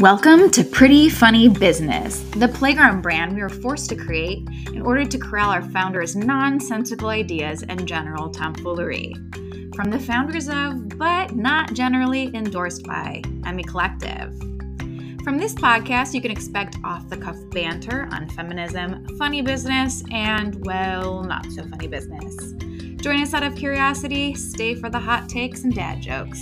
Welcome to Pretty Funny Business, the playground brand we were forced to create in order to corral our founders' nonsensical ideas and general tomfoolery. From the founders of, but not generally endorsed by, Emmy Collective. From this podcast, you can expect off-the-cuff banter on feminism, funny business, and, well, not so funny business. Join us out of curiosity, stay for the hot takes and dad jokes.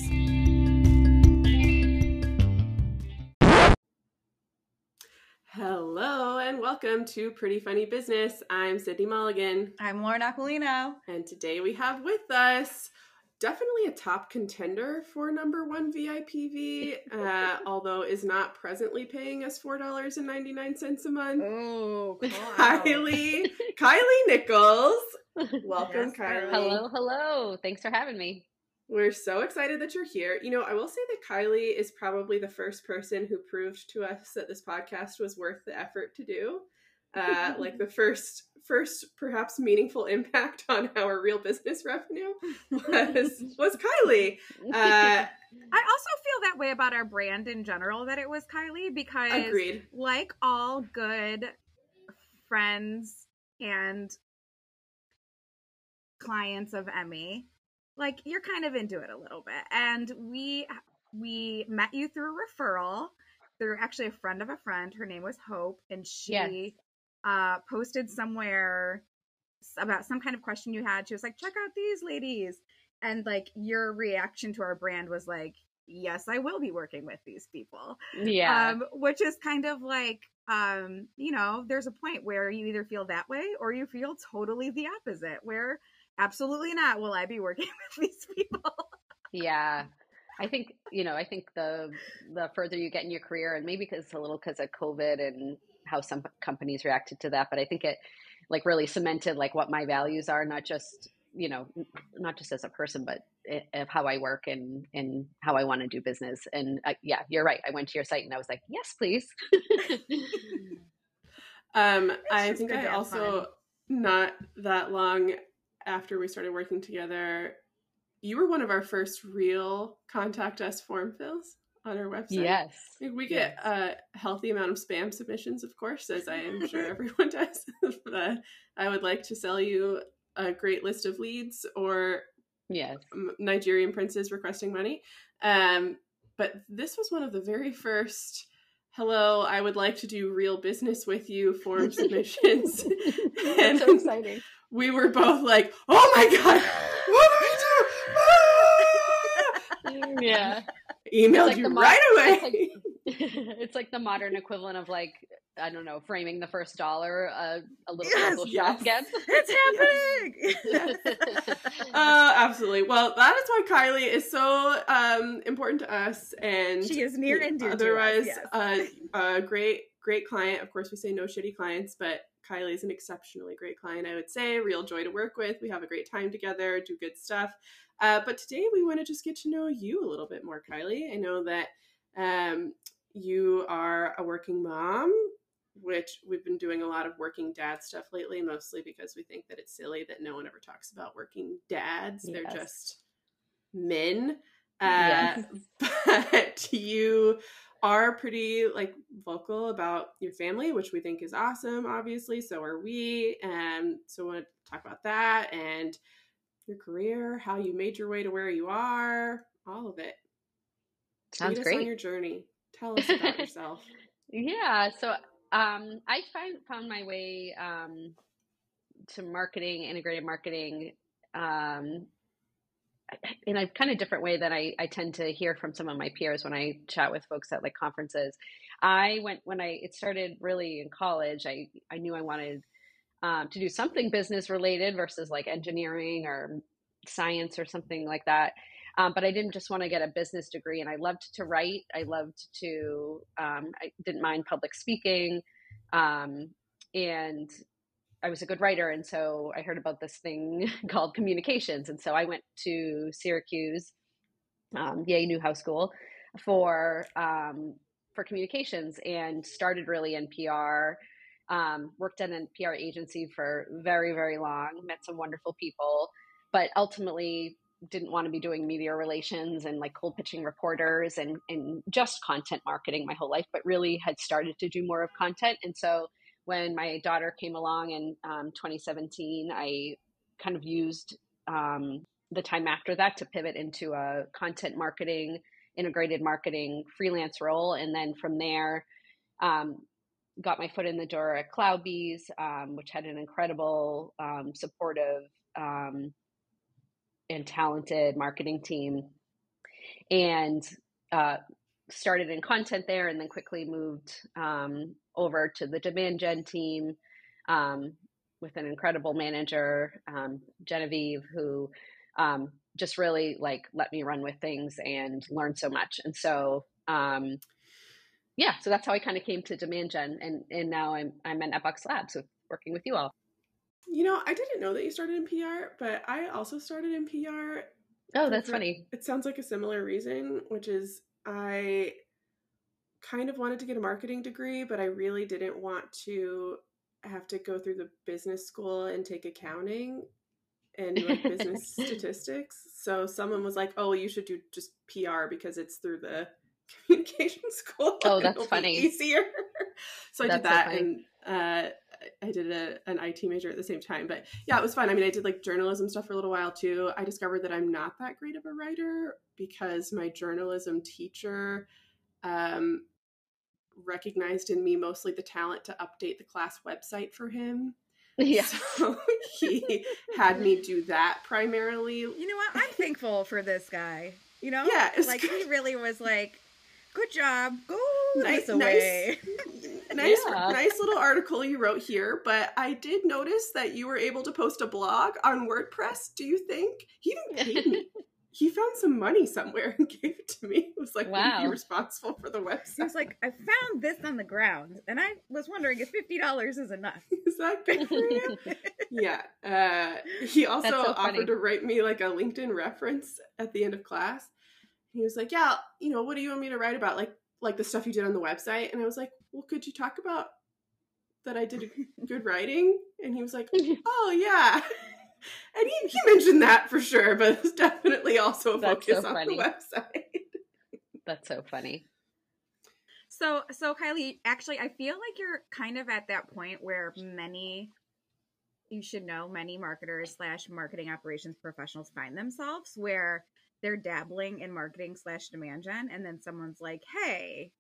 Hello and welcome to Pretty Funny Business. I'm Sydney Mulligan. I'm Lauren Aquillino. And today we have with us definitely a top contender for number one VIPV, although is not presently paying us $4.99 a month. Oh, cool. Kiley Nichols. Welcome, yes, Kiley. Hello, hello. Thanks for having me. We're so excited that you're here. You know, I will say that Kiley is probably the first person who proved to us that this podcast was worth the effort to do. Like the first perhaps meaningful impact on our real business revenue was Kiley. I also feel that way about our brand in general, that it was Kiley, because agreed. Like all good friends and clients of Emmy, like you're kind of into it a little bit. And we met you through a referral, through actually a friend of a friend. Her name was Hope, and she posted somewhere about some kind of question you had. She was like, check out these ladies. And like your reaction to our brand was like, yes, I will be working with these people. Yeah. Which is kind of like, you know, there's a point where you either feel that way or you feel totally the opposite, where absolutely not will I be working with these people. Yeah. I think, you know, I think the further you get in your career, and maybe it's a little because of COVID and how some companies reacted to that, but I think it like really cemented like what my values are, not just, you know, not just as a person, but of how I work and how I want to do business. And yeah, you're right. I went to your site and I was like, yes, please. I think I also, not that long after we started working together, you were one of our first real contact us form fills on our website. Yes. We get a healthy amount of spam submissions, of course, as I am sure everyone does. But I would like to sell you a great list of leads, or Nigerian princes requesting money. But this was one of the very first, hello, I would like to do real business with you form submissions. That's so exciting. We were both like, oh my God, what are we doing? Yeah, emailed like you right away. It's like the modern equivalent of like, I don't know, framing the first dollar a little apple shop gets. It's happening. Absolutely. Well, that is why Kiley is so important to us, and she is near and dear. Otherwise, to us, a great client. Of course, we say no shitty clients, but Kiley is an exceptionally great client, I would say. Real joy to work with. We have a great time together, do good stuff. But today we want to just get to know you a little bit more, Kiley. I know that you are a working mom, which we've been doing a lot of working dad stuff lately, mostly because we think that it's silly that no one ever talks about working dads. Yes. They're just men. But you are pretty like vocal about your family, which we think is awesome, obviously. So are we. So I want to talk about that and your career, how you made your way to where you are, all of it. Sounds great. Lead us on your journey. Tell us about yourself. Yeah. So I found my way to marketing, integrated marketing, in a kind of different way than I tend to hear from some of my peers when I chat with folks at like conferences. It started really in college. I knew I wanted to do something business related versus like engineering or science or something like that. But I didn't just want to get a business degree, and I loved to write. I loved to, I didn't mind public speaking. And I was a good writer, and so I heard about this thing called communications. And so I went to Syracuse, Newhouse School, for communications, and started really in PR. Worked at a PR agency for very, very long, met some wonderful people, but ultimately didn't want to be doing media relations and like cold pitching reporters and just content marketing my whole life, but really had started to do more of content. And so when my daughter came along in 2017, I kind of used the time after that to pivot into a content marketing, integrated marketing freelance role. And then from there, got my foot in the door at CloudBees, which had an incredible, supportive, and talented marketing team, and started in content there, and then quickly moved over to the demand gen team with an incredible manager, Genevieve, who just really like let me run with things and learn so much. And so, yeah, so that's how I kind of came to demand gen, and now I'm at Epux Labs with working with you all. You know, I didn't know that you started in PR, but I also started in PR. Oh, that's funny. It sounds like a similar reason, which is I kind of wanted to get a marketing degree, but I really didn't want to have to go through the business school and take accounting and like business statistics. So someone was like, oh, you should do just PR because it's through the communication school. Oh, that's funny. Easier. So I did that, and I did an IT major at the same time, but yeah, it was fun. I mean, I did like journalism stuff for a little while too. I discovered that I'm not that great of a writer because my journalism teacher recognized in me mostly the talent to update the class website for him. Yeah. So he had me do that primarily. You know what? I'm thankful for this guy, you know? Yeah. Like good. He really was like, good job. Go this away. Nice little article you wrote here, but I did notice that you were able to post a blog on WordPress. Do you think? He didn't pay me. He found some money somewhere and gave it to me. It was like, wow. You're responsible for the website. He was like, I found this on the ground, and I was wondering if $50 is enough. Is that good for you? Yeah. He also offered to write me like a LinkedIn reference at the end of class. He was like, yeah, you know, what do you want me to write about? Like the stuff you did on the website. And I was like, well, could you talk about that I did good writing? And he was like, oh, yeah. And he mentioned that for sure, but it was definitely also a focus on the website. That's so funny. So Kiley, actually, I feel like you're kind of at that point where many marketers / marketing operations professionals find themselves where they're dabbling in marketing / demand gen. And then someone's like, hey,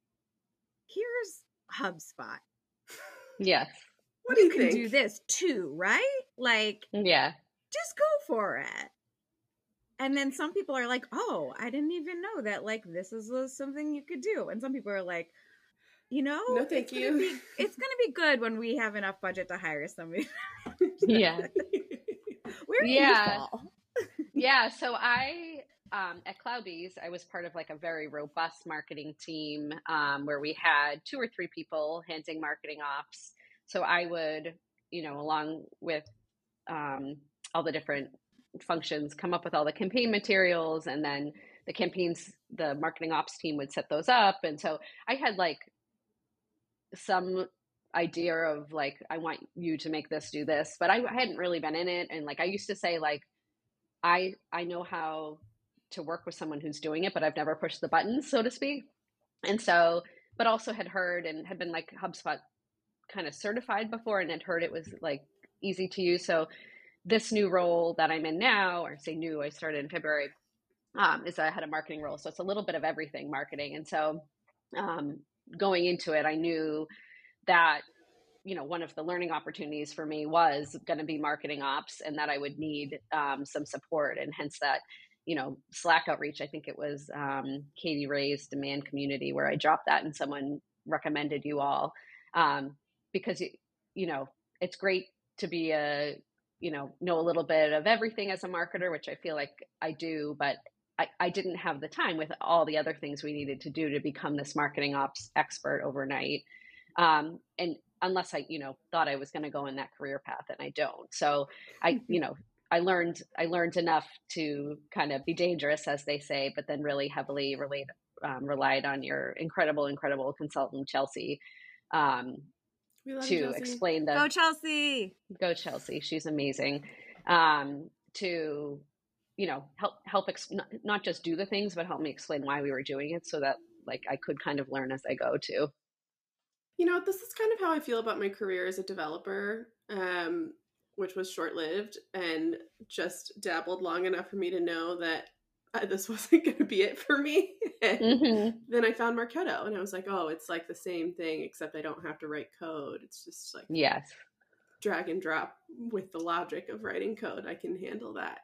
here's HubSpot. Yes. What do you think? Do this too, right? Like, yeah, just go for it. And then some people are like, oh, I didn't even know that like this is something you could do. And some people are like, you know, no, thank you. It's going to be good when we have enough budget to hire somebody. Yeah. Where do you fall? Yeah. So I, at CloudBees, I was part of like a very robust marketing team where we had 2 or 3 people handling marketing ops. So I would, you know, along with all the different functions, come up with all the campaign materials, and then the campaigns, the marketing ops team would set those up. And so I had like some idea of like, I want you to make this, do this, but I hadn't really been in it. And like, I used to say like, I know how to work with someone who's doing it, but I've never pushed the button, so to speak. And so, but also had heard and had been like HubSpot kind of certified before and had heard it was like easy to use. So this new role that I'm in now, or say new, I started in February, is I had a marketing role. So it's a little bit of everything marketing. And so going into it, I knew that, you know, one of the learning opportunities for me was going to be marketing ops, and that I would need some support, and hence that, you know, Slack outreach. I think it was Katie Ray's demand community where I dropped that and someone recommended you all because, you know, it's great to be know a little bit of everything as a marketer, which I feel like I do, but I didn't have the time with all the other things we needed to do to become this marketing ops expert overnight. And unless I, you know, thought I was going to go in that career path, and I don't. So I, you know, I learned enough to kind of be dangerous, as they say, but then really heavily relied on your incredible consultant, Chelsea, to Chelsea. Explain the Go Chelsea. She's amazing. To help not just do the things, but help me explain why we were doing it so that like I could kind of learn as I go too. You know, this is kind of how I feel about my career as a developer, which was short-lived and just dabbled long enough for me to know that this wasn't going to be it for me. Mm-hmm. Then I found Marketo and I was like, oh, it's like the same thing, except I don't have to write code. It's just like yes, drag and drop with the logic of writing code. I can handle that.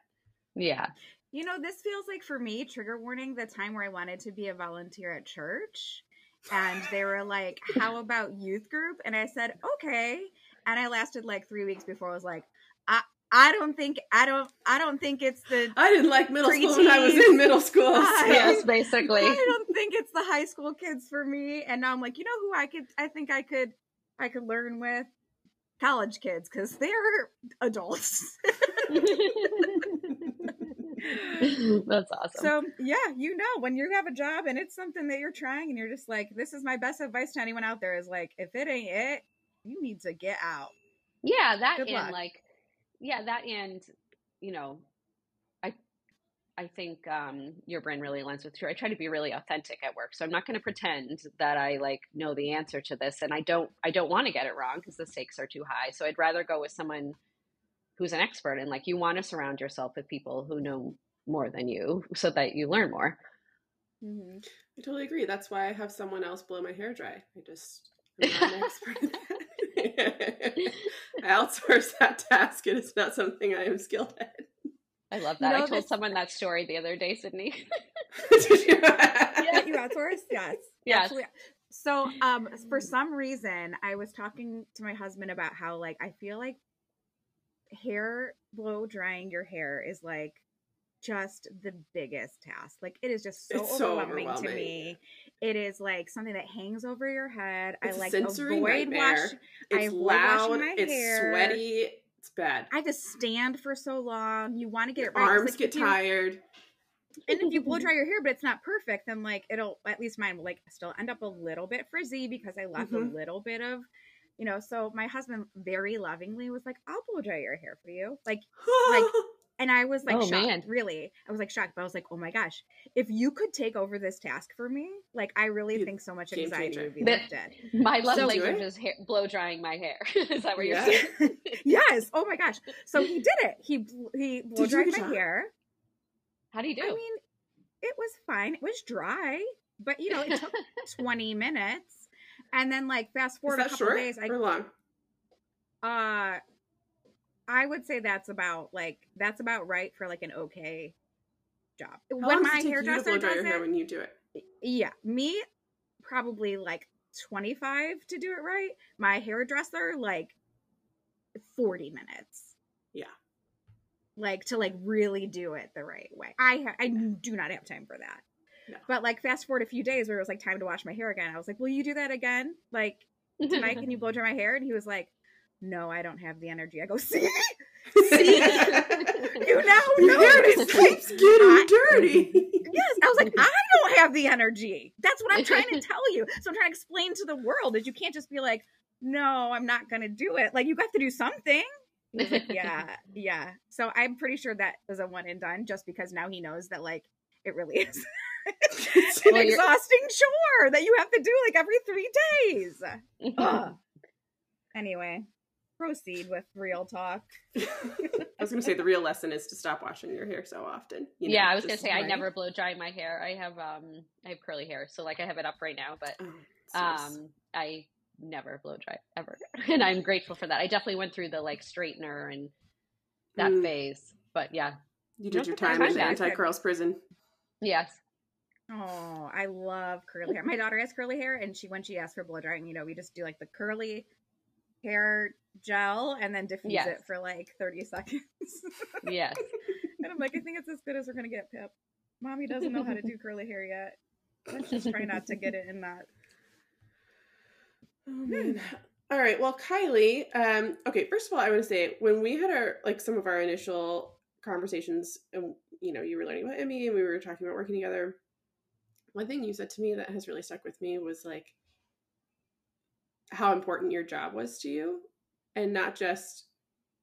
Yeah. You know, this feels like for me, trigger warning, the time where I wanted to be a volunteer at church. And they were like, how about youth group? And I said, okay. And I lasted like 3 weeks before I was like, I don't think it's the I didn't like middle school when I was in middle school. Yes, basically. I don't think it's the high school kids for me. And now I'm like, you know who I think I could learn with? College kids, because they're adults. That's awesome. So yeah, you know, when you have a job and it's something that you're trying and you're just like, this is my best advice to anyone out there is like, if it ain't it, you need to get out. Yeah, that and like, yeah, that and, you know, I think your brand really aligns with you. I try to be really authentic at work. So I'm not going to pretend that I like know the answer to this. And I don't want to get it wrong because the stakes are too high. So I'd rather go with someone who's an expert, and like you want to surround yourself with people who know more than you so that you learn more. Mm-hmm. I totally agree. That's why I have someone else blow my hair dry. I'm not an expert at that. I outsource that task and it's not something I am skilled at. I love that. You know, I told someone that story the other day, Sydney. Yeah, you outsource? Yes. Yes. Absolutely. So for some reason, I was talking to my husband about how like I feel like hair blow drying your hair is like just the biggest task. Like it is just so overwhelming to me. It is like something that hangs over your head. It's I like sensory avoid washing. It's loud. It's hair. Sweaty. It's bad. I have to stand for so long. You want to get it right. Arms like get tired. And if you blow dry your hair, but it's not perfect, then like it'll at least mine will like still end up a little bit frizzy because I left a little bit of, you know. So my husband very lovingly was like, "I'll blow dry your hair for you," like. And I was like, shocked, man. Really. I was like shocked, but I was like, oh my gosh, if you could take over this task for me, like I really think so much anxiety would be lifted. My love language is blow drying my hair. Is that what you're saying? Yes. Oh my gosh. So he did it. He blow dried my hair. How do you do? I mean, it was fine. It was dry, but you know, it took 20 minutes. And then like fast forward a couple days. Or long? I would say that's about right for like an okay job. How when my hairdresser does it, blow dry your hair when you do it. Yeah, me probably like 25 to do it right. My hairdresser like 40 minutes. Yeah, like to like really do it the right way. I do not have time for that. No. But like fast forward a few days where it was like time to wash my hair again. I was like, will you do that again? Like tonight, can you blow dry my hair? And he was like, no, I don't have the energy. I go, see, you now know it keeps getting dirty. Yes, I was like, I don't have the energy. That's what I'm trying to tell you. So I'm trying to explain to the world is you can't just be like, no, I'm not going to do it. Like you have to do something. Like, yeah. So I'm pretty sure that was a one and done, just because now he knows that like it really is an exhausting chore that you have to do like every 3 days. Anyway, proceed with real talk. I was going to say the real lesson is to stop washing your hair so often. You know, yeah, I was going to say I never blow dry my hair. I have curly hair, so like I have it up right now, but I never blow dry ever, and I'm grateful for that. I definitely went through the like straightener and that phase, but yeah, you did your time in anti-curls prison. Yes. Oh, I love curly hair. My daughter has curly hair, and when she asks for blow drying, you know, we just do like the curly hair gel and then diffuse it for like 30 seconds. Yes. And I'm like, I think it's as good as we're going to get, Pip. Mommy doesn't know how to do curly hair yet. Let's just try not to get it in that. Oh, man. All right. Well, Kiley, okay. First of all, I want to say when we had our, like some of our initial conversations and, you know, you were learning about Emmy and we were talking about working together. One thing you said to me that has really stuck with me was like, how important your job was to you, and not just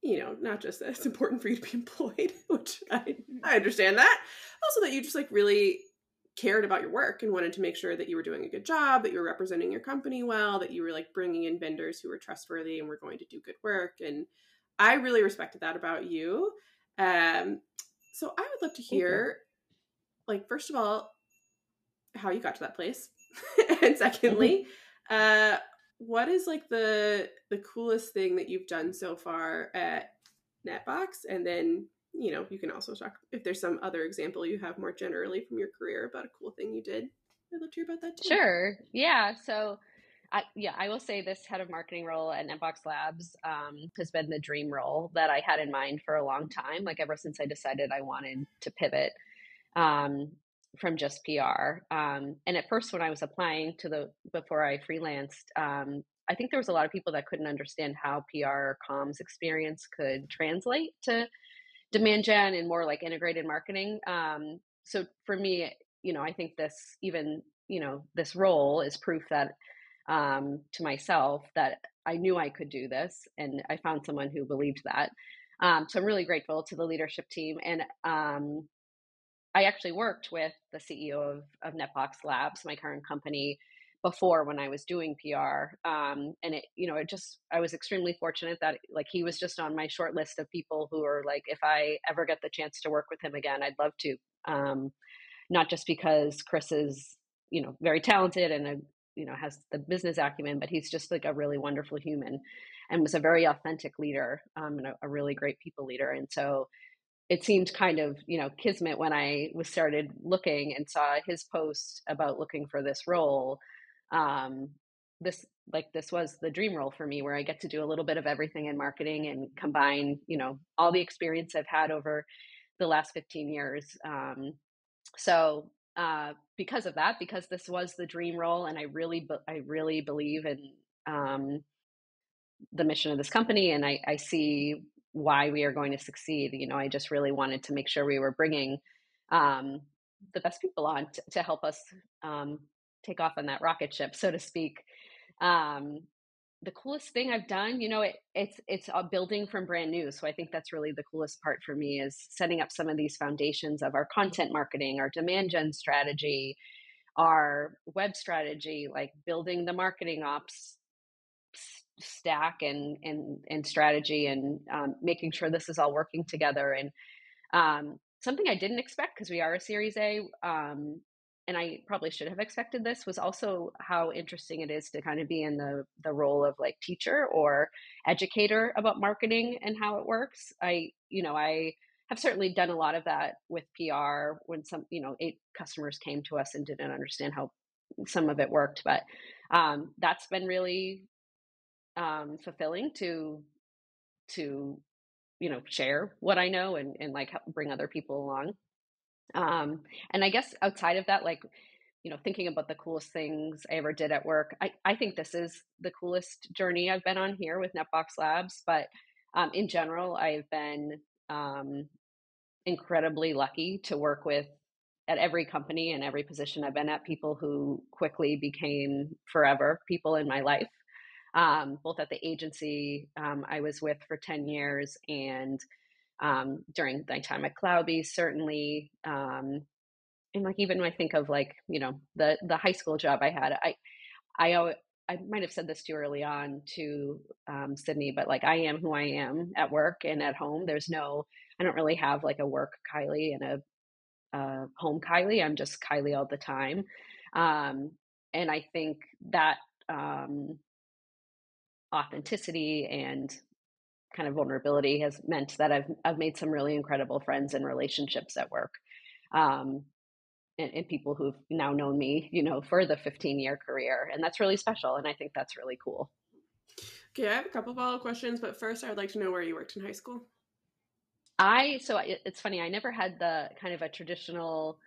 you know, not just that it's important for you to be employed, which I understand that. Also that you just like really cared about your work and wanted to make sure that you were doing a good job, that you were representing your company well, that you were like bringing in vendors who were trustworthy and were going to do good work. And I really respected that about you. So I would love to hear, like, first of all, how you got to that place. And secondly, what is like the coolest thing that you've done so far at Netbox? And then, you know, you can also talk if there's some other example you have more generally from your career about a cool thing you did. I'd love to hear about that too. Sure. Yeah. So I will say this head of marketing role at Netbox Labs has been the dream role that I had in mind for a long time, like ever since I decided I wanted to pivot from just PR. And at first, when I was applying to before I freelanced, I think there was a lot of people that couldn't understand how PR or comms experience could translate to demand gen and more like integrated marketing. So for me, you know, I think this this role is proof that to myself that I knew I could do this, and I found someone who believed that. So I'm really grateful to the leadership team, and I actually worked with the CEO of Netbox Labs, my current company, before when I was doing PR. And I was extremely fortunate that like he was just on my short list of people who are like, if I ever get the chance to work with him again, I'd love to. Not just because Chris is, very talented and has the business acumen, but he's just like a really wonderful human and was a very authentic leader, and a really great people leader. And so it seemed kind of, kismet when I started looking and saw his post about looking for this role. This was the dream role for me, where I get to do a little bit of everything in marketing and combine, all the experience I've had over the last 15 years. Because of that, because this was the dream role, and I really believe in the mission of this company, and I see why we are going to succeed. I just really wanted to make sure we were bringing the best people on to help us take off on that rocket ship, so to speak. The coolest thing I've done, it's building from brand new. So I think that's really the coolest part for me, is setting up some of these foundations of our content marketing, our demand gen strategy, our web strategy, like building the marketing ops stack and strategy, and making sure this is all working together. And something I didn't expect, because we are a Series A, and I probably should have expected this, was also how interesting it is to kind of be in the role of like teacher or educator about marketing and how it works. I have certainly done a lot of that with PR when some, eight customers came to us and didn't understand how some of it worked. But that's been really fulfilling to share what I know and like help bring other people along. And I guess outside of that, thinking about the coolest things I ever did at work, I think this is the coolest journey I've been on here with Netbox Labs. But in general, I've been incredibly lucky to work with, at every company and every position I've been at, people who quickly became forever people in my life, both at the agency I was with for 10 years and during my time at CloudBees, certainly, and like even when I think of the high school job I had, I might have said this too early on to Sydney, but like I am who I am at work and at home. I don't really have like a work Kiley and a home Kiley. I'm just Kiley all the time, and I think that authenticity and kind of vulnerability has meant that I've made some really incredible friends and relationships at work, and people who've now known me, for the 15-year career, and that's really special, and I think that's really cool. Okay, I have a couple of follow-up questions, but first, I would like to know where you worked in high school. It's funny, I never had the kind of a traditional,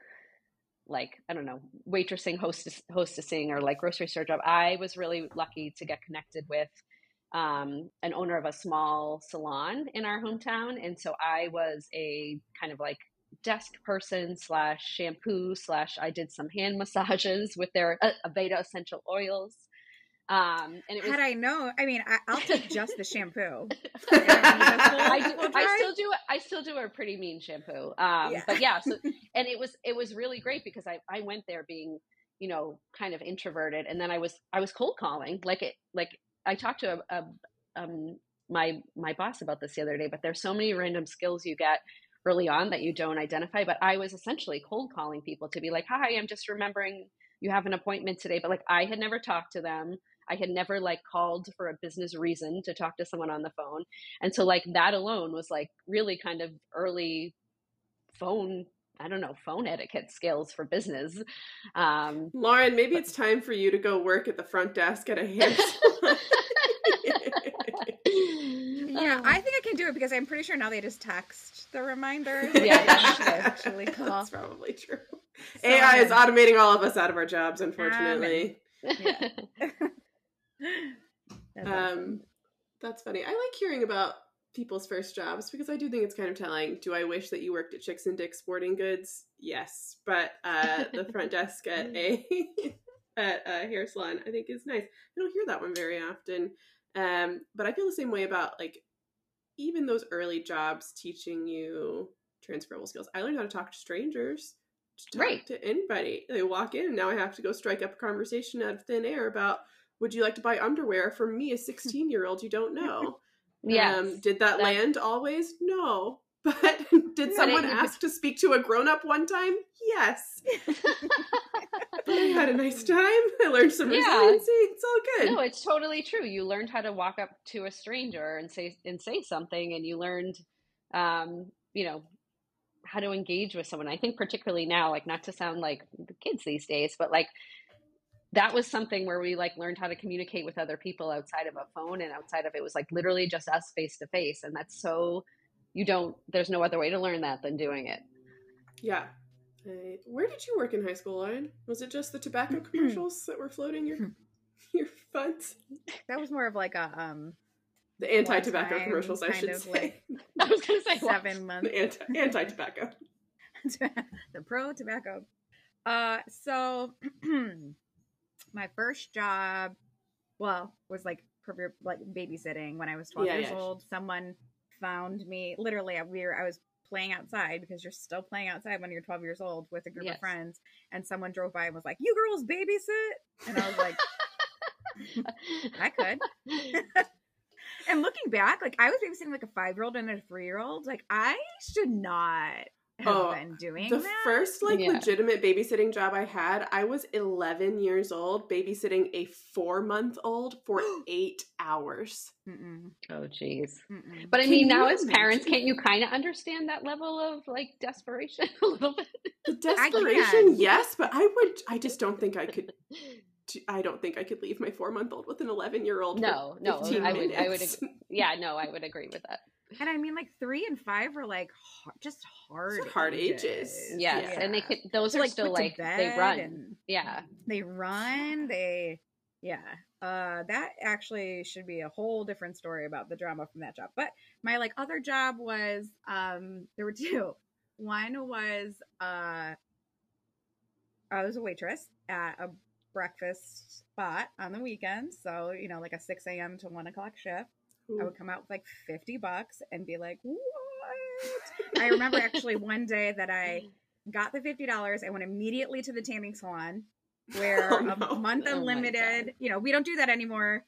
waitressing, hostessing, or like grocery store job. I was really lucky to get connected with an owner of a small salon in our hometown. And so I was a kind of like desk person / shampoo / I did some hand massages with their Aveda essential oils. And it was, had I known, I mean, I'll take just the shampoo. I still do a pretty mean shampoo. But yeah, so, and it was really great because I went there being, you know, kind of introverted. And then I was cold calling. Like I talked to my boss about this the other day, but there's so many random skills you get early on that you don't identify, but I was essentially cold calling people to be like, hi, I'm just remembering you have an appointment today. But like, I had never talked to them. I had never like called for a business reason to talk to someone on the phone. And so like that alone was like really kind of early phone etiquette skills for business. Lauren, maybe it's time for you to go work at the front desk at a hair salon. Yeah, I think I can do it because I'm pretty sure now they just text the reminders. Yeah, actually call. That's probably true. So, AI is automating all of us out of our jobs, unfortunately. Yeah. That's funny. I like hearing about people's first jobs because I do think it's kind of telling. Do I wish that you worked at Chicks and Dick's Sporting Goods? Yes, but the front desk at a hair salon, I think, is nice. I don't hear that one very often. But I feel the same way about like even those early jobs teaching you transferable skills. I learned how to talk to strangers, to talk right. to anybody. They walk in and now I have to go strike up a conversation out of thin air about, would you like to buy underwear from me, a 16-year-old you don't know? Yes. Did that land always? No. But did someone ask to speak to a grown-up one time? Yes. But I had a nice time. I learned some resiliency. It's all good. No, it's totally true. You learned how to walk up to a stranger and say something, and you learned, you know, how to engage with someone. I think particularly now, like not to sound like the kids these days, but like that was something where we like learned how to communicate with other people outside of a phone and outside of it was like literally just us face to face, and that's so. There's no other way to learn that than doing it. Yeah. Where did you work in high school, Lauren? Was it just the tobacco commercials that were floating your funds? That was more of like a... the anti-tobacco commercials, I should say. Like, I was going to say 7 months. Anti-tobacco. The pro-tobacco. So my first job, well, was like babysitting when I was 12 years old. Someone... found me literally. I was playing outside because you're still playing outside when you're 12 years old with a group of friends, and someone drove by and was like, "You girls babysit?" And I was like, "I could." And looking back, like I was babysitting like a 5-year-old and a 3-year-old. Like I should not have been doing that. The first legitimate babysitting job I had, I was 11 years old babysitting a 4-month-old for 8 hours. Mm-mm. Oh, geez. Mm-mm. But I mean, now as parents, can't you kind of understand that level of like desperation a little bit? The desperation, yes, but I just don't think I could. I don't think I could leave my 4-month-old with an 11-year-old. No, I would agree with that. And I mean, like 3 and 5 were like just hard ages. Yes, yeah. And they could, those are like, still like they run. Yeah, they run. They that actually should be a whole different story about the drama from that job. But my like other job was there were two. One was I was a waitress at a breakfast spot on the weekends. So you know, like a 6 a.m. to 1 o'clock shift. I would come out with like $50 and be like, what? I remember actually one day that I got the $50. I went immediately to the tanning salon where a month unlimited, you know, we don't do that anymore.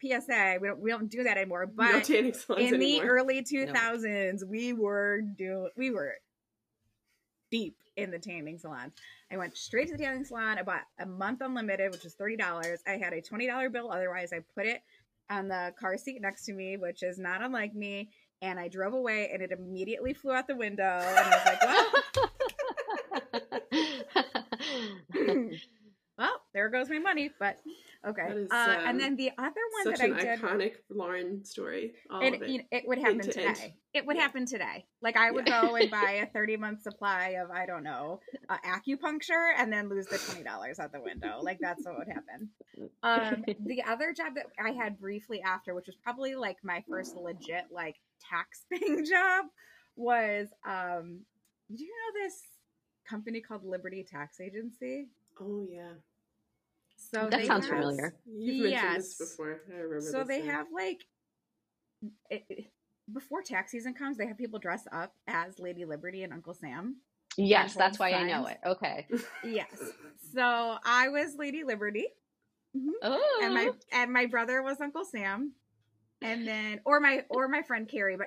PSA, we don't do that anymore. But no tanning salons in the early 2000s, we were deep in the tanning salon. I went straight to the tanning salon. I bought a month unlimited, which was $30. I had a $20 bill. Otherwise, I put it on the car seat next to me, which is not unlike me, and I drove away, and it immediately flew out the window, and I was like, well, well there goes my money, but okay. Is, and then the other one that I did... Such an iconic Lauren story, it would happen today. It would happen today. Like, I would go and buy a 30-month supply of, I don't know, acupuncture and then lose the $20 out the window. Like, that's what would happen. The other job that I had briefly after, which was probably, like, my first legit, like, tax-paying job, was, do you know this company called Liberty Tax Agency? Oh, yeah. So that sounds familiar. You've mentioned this before. I remember. So they have like, before tax season comes, they have people dress up as Lady Liberty and Uncle Sam. Yes, that's why I know it. Okay. Yes. So I was Lady Liberty. Mm-hmm. Oh. And my brother was Uncle Sam. And then or my friend Carrie, but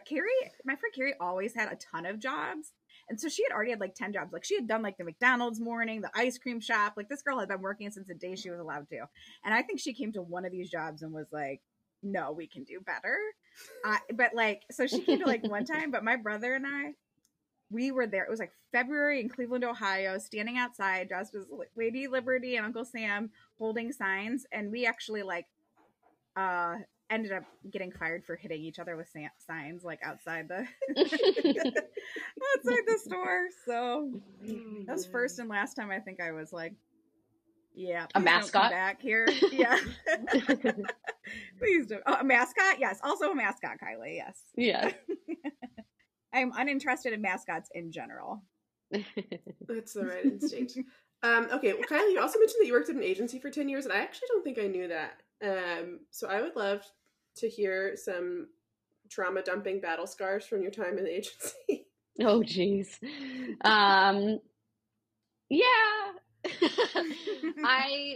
my friend Carrie always had a ton of jobs. And so she had already had like 10 jobs. Like she had done like the McDonald's morning, the ice cream shop. Like this girl had been working since the day she was allowed to. And I think she came to one of these jobs and was like, no, we can do better. But like, so she came to like one time, but my brother and I, we were there. It was like February in Cleveland, Ohio, standing outside, dressed as Lady Liberty and Uncle Sam, holding signs. And we actually like ended up getting fired for hitting each other with signs like outside the outside the store. So that was first and last time I think I was like, yeah, a mascot back here. Yeah. Please do. Oh, a mascot. Yes. Also a mascot, Kylie. Yes. Yeah. I'm uninterested in mascots in general. That's the right instinct. Okay. Well, Kylie, you also mentioned that you worked at an agency for 10 years, and I actually don't think I knew that. So I would love to hear some trauma dumping battle scars from your time in the agency. Oh, geez. Yeah. I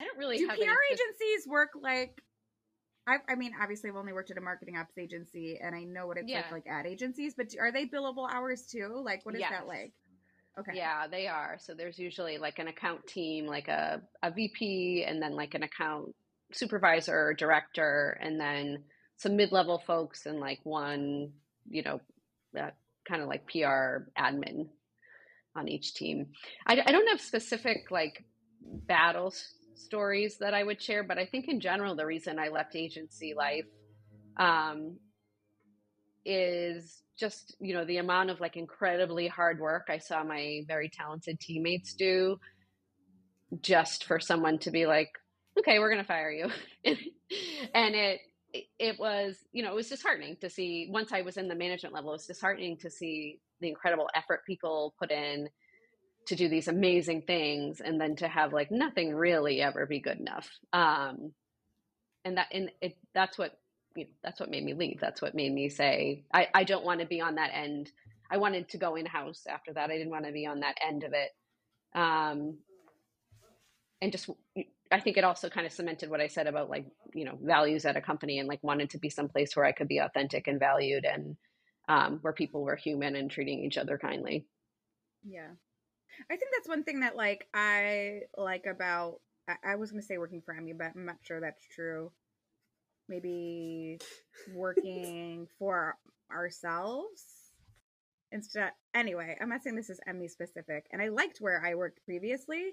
don't really have PR agencies work like, I mean, obviously I've only worked at a marketing ops agency and I know what it's like ad agencies, but are they billable hours too? Like, what is that like? Okay. Yeah, they are. So there's usually like an account team, like a VP, and then like an account supervisor or director, and then some mid-level folks and like one, you know, kind of like PR admin on each team. I don't have specific like battles stories that I would share, but I think in general, the reason I left agency life is just, you know, the amount of like incredibly hard work I saw my very talented teammates do just for someone to be like, okay, we're going to fire you. And it was, you know, it was disheartening to see. Once I was in the management level, it was disheartening to see the incredible effort people put in to do these amazing things, and then to have like nothing really ever be good enough. That's what, you know, that's what made me leave. That's what made me say, I don't want to be on that end. I wanted to go in-house after that. I didn't want to be on that end of it. And just, I think it also kind of cemented what I said about like, you know, values at a company, and like wanted to be someplace where I could be authentic and valued, and where people were human and treating each other kindly. Yeah. I think that's one thing that like I like about, I was going to say working for Emmy, but I'm not sure that's true. Maybe working for ourselves instead. Anyway, I'm not saying this is Emmy specific, and I liked where I worked previously,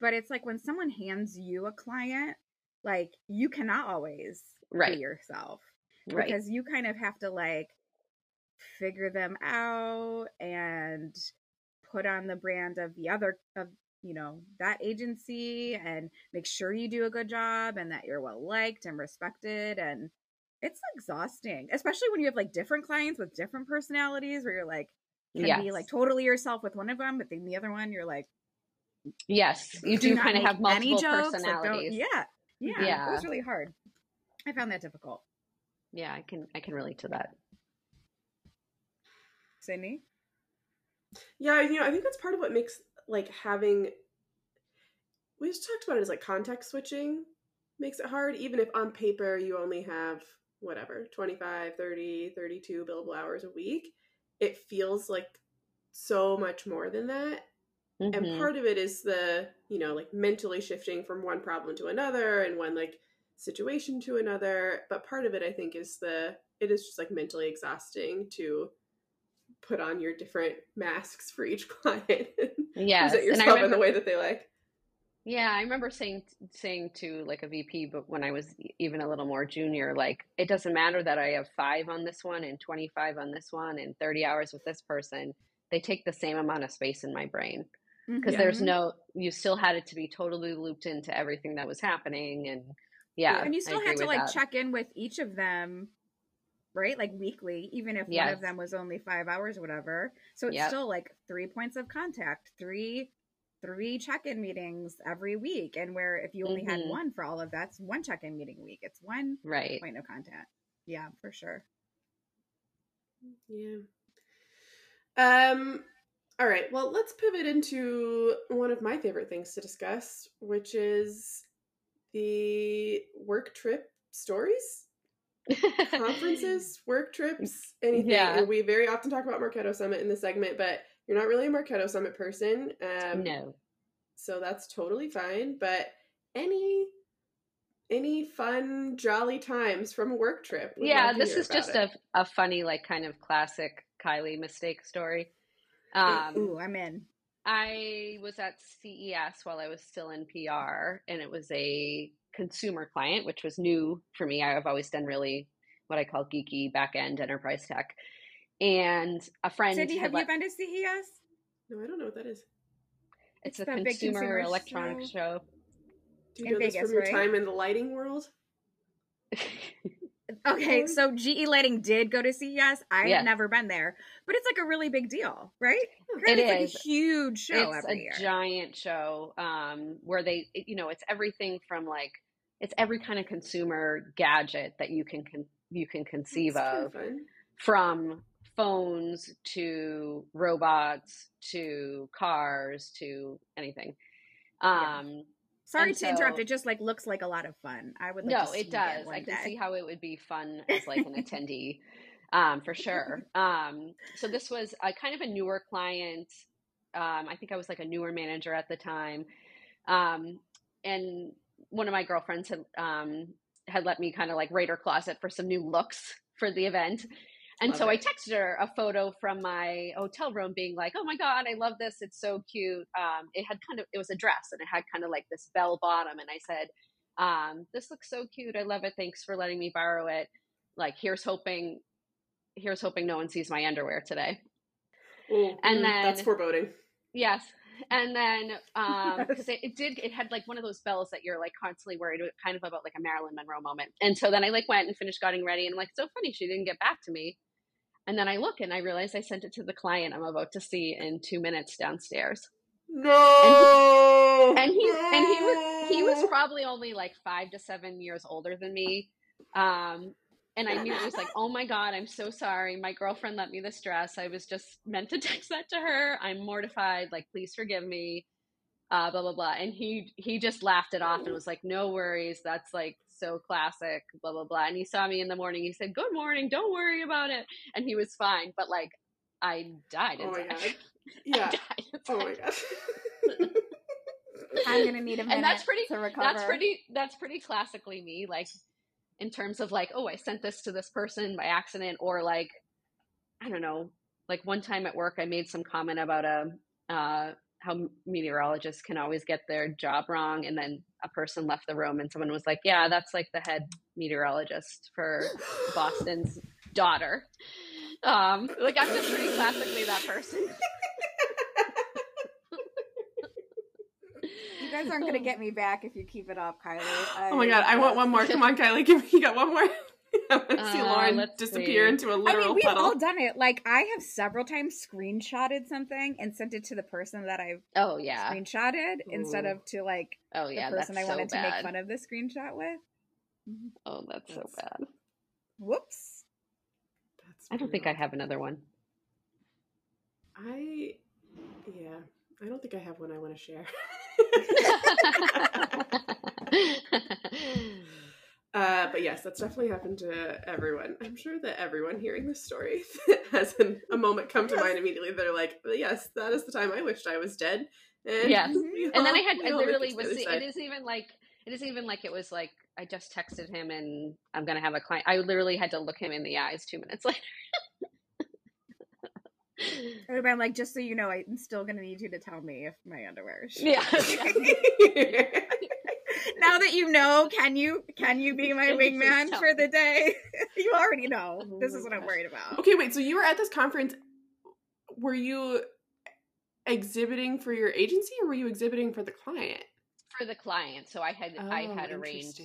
but it's like when someone hands you a client, like you cannot always be yourself, because you kind of have to like figure them out and put on the brand of the other, of, you know, that agency, and make sure you do a good job and that you're well liked and respected. And it's exhausting, especially when you have like different clients with different personalities, where you're like, can be like totally yourself with one of them, but then the other one, you're like, you do kind of have multiple personalities. It was really hard. I found that difficult. Yeah. I can relate to that. Sydney? Yeah, you know, I think that's part of what makes like having, we just talked about it, as like context switching makes it hard, even if on paper you only have whatever 25, 30, 32 billable hours a week. It feels like so much more than that. Mm-hmm. And part of it is the, you know, like mentally shifting from one problem to another and one like situation to another. But part of it, I think, is it is just like mentally exhausting to put on your different masks for each client. Yes. Present yourself in the way that they like. Yeah. I remember saying to like a VP, but when I was even a little more junior, like, it doesn't matter that I have 5 on this one and 25 on this one and 30 hours with this person. They take the same amount of space in my brain, because there's no, you still had it to be totally looped into everything that was happening. And and you still had to like check in with each of them, right? Like weekly, even if one of them was only 5 hours or whatever. So it's still like 3 points of contact, three 3 check-in meetings every week. And where if you only had one for all of that's one check-in meeting a week. It's one point of contact. Yeah, for sure. Yeah. All right. Well, let's pivot into one of my favorite things to discuss, which is the work trip stories. Conferences, work trips, anything. Yeah. And we very often talk about Marketo Summit in this segment, but you're not really a Marketo Summit person. No. So that's totally fine. But any fun, jolly times from a work trip. Yeah, this is just a funny, like, kind of classic Kiley mistake story. Ooh, I'm in. I was at CES while I was still in PR, and it was a consumer client, which was new for me. I've always done really what I call geeky back-end enterprise tech. And a friend... Sydney, have you been to CES? No, I don't know what that is. It's a consumer electronics show. Do you know this from your time in the lighting world? Okay, so GE Lighting did go to CES. I have never been there, but it's like a really big deal, right? It is. It's like a huge show every year. It's a giant show where they, it's everything from like, it's every kind of consumer gadget that you can conceive of, from phones to robots to cars to anything. Sorry to interrupt. It just like looks like a lot of fun. I would like to see it does. It one I can day. See how it would be fun as like an attendee, for sure. So this was a kind of a newer client. I think I was like a newer manager at the time, and one of my girlfriends had let me kind of like raid her closet for some new looks for the event, and love so it. I texted her a photo from my hotel room being like, oh my God, I love this. It's so cute. It was a dress and it had kind of like this bell bottom. And I said, this looks so cute. I love it. Thanks for letting me borrow it. Like, here's hoping no one sees my underwear today. Ooh, and then that's foreboding. Yes. And then, cause it had like one of those bells that you're like constantly worried kind of about, like a Marilyn Monroe moment. And so then I like went and finished getting ready, and I'm like, so funny, she didn't get back to me. And then I look and I realize I sent it to the client I'm about to see in 2 minutes downstairs. No. And he was probably only like 5 to 7 years older than me. And I knew it was like, oh my God, I'm so sorry. My girlfriend let me this dress. I was just meant to text that to her. I'm mortified. Like, please forgive me. Blah, blah, blah. And he just laughed it off and was like, no worries. That's like so classic, blah, blah, blah. And he saw me in the morning. He said, good morning. Don't worry about it. And he was fine. But like, I died inside. Oh my God. Yeah. Oh my God. I'm going to need a minute to recover. That's pretty classically me. Like, in terms of like, oh, I sent this to this person by accident, or like, I don't know, like one time at work, I made some comment about how meteorologists can always get their job wrong. And then a person left the room and someone was like, yeah, that's like the head meteorologist for Boston's daughter. Like, I'm just pretty classically that person. You guys aren't going to get me back if you keep it up, Kiley. Oh my God, I want one more. Come on, Kiley, you got one more. Let's see Lauren disappear into a literal puddle. We've all done it. Like, I have several times screenshotted something and sent it to the person that I've screenshotted instead of to like the person I wanted to make fun of the screenshot with. Oh, that's so bad. Whoops. I don't think I have another one. I don't think I have one I want to share. But yes, that's definitely happened to everyone. I'm sure that everyone hearing this story has a moment come to mind immediately. They're like, yes, that is the time I wished I was dead. And yes. And then it was like, I just texted him and I'm going to have a client. I literally had to look him in the eyes 2 minutes later. I'm like, just so you know, I'm still going to need you to tell me if my underwear is shit. Yeah. Now that you know, can you be my wingman for the day? You already know. This is what I'm worried about. Okay, wait. So you were at this conference. Were you exhibiting for your agency, or were you exhibiting for the client? For the client. So I had arranged,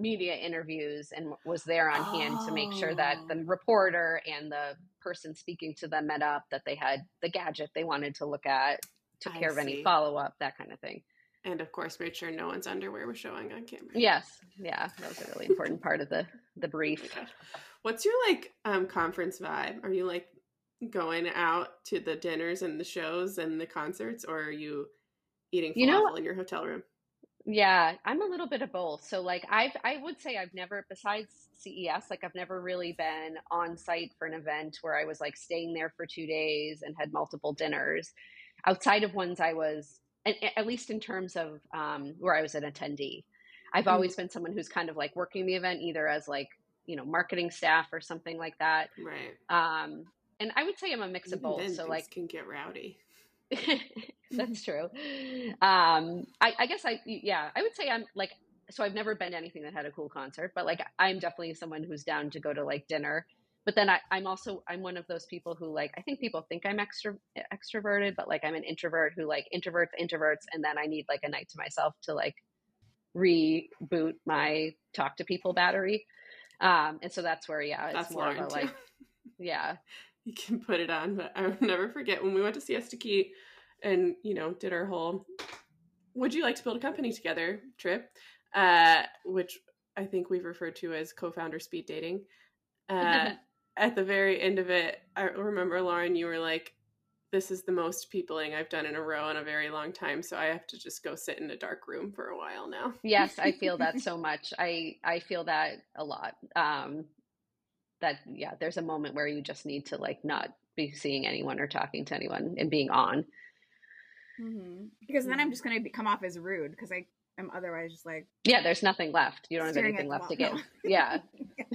media interviews and was there on hand to make sure that the reporter and the person speaking to them met up, that they had the gadget they wanted to look at took care of any follow-up, that kind of thing. And of course, made sure no one's underwear was showing on camera. Yes. Yeah. That was a really important part of the brief. Oh, what's your conference vibe? Are you going out to the dinners and the shows and the concerts, or are you eating falafel in your hotel room? Yeah, I'm a little bit of both. So I would say I've never, besides CES, I've never really been on site for an event where I was staying there for 2 days and had multiple dinners outside of ones I was, at least in terms of where I was an attendee. I've always been someone who's kind of working the event either as marketing staff or something like that. Right. And I would say I'm a mix of both. So can get rowdy. That's true. I would say I'm so I've never been to anything that had a cool concert, but I'm definitely someone who's down to go to dinner. But then I'm one of those people who I think people think I'm extroverted, but I'm an introvert who introverts introverts. And then I need a night to myself to reboot my talk to people battery. And so that's where, yeah, it's more of a yeah. You can put it on, but I'll never forget when we went to Siesta Key and, did our whole, would you like to build a company together trip, which I think we've referred to as co-founder speed dating. At the very end of it, I remember, Lauren, you were this is the most peopling I've done in a row in a very long time. So I have to just go sit in a dark room for a while now. Yes, I feel that so much. I feel that a lot. There's a moment where you just need to not be seeing anyone or talking to anyone and being on. Mm-hmm. Because then I'm just going to come off as rude because I am otherwise just there's nothing left. You don't have anything left to give. Yeah.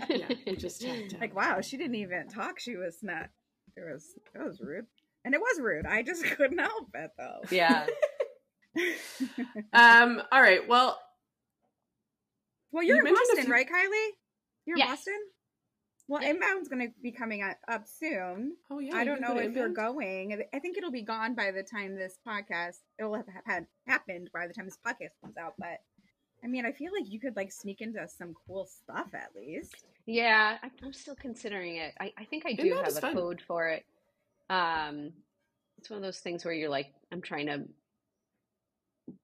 Yeah. You just wow, she didn't even talk. She was not, that was rude. And it was rude. I just couldn't help it though. Yeah. All right. Well, you're in Boston, right, Kiley? You're in Boston? Well, yeah. Inbound's going to be coming up soon. Oh, yeah. I don't know if you're going. I think it'll be gone by the time this podcast, it'll have happened by the time this podcast comes out. But I mean, I feel you could sneak into some cool stuff at least. Yeah. I'm still considering it. I think I do have a code for it. It's one of those things where you're I'm trying to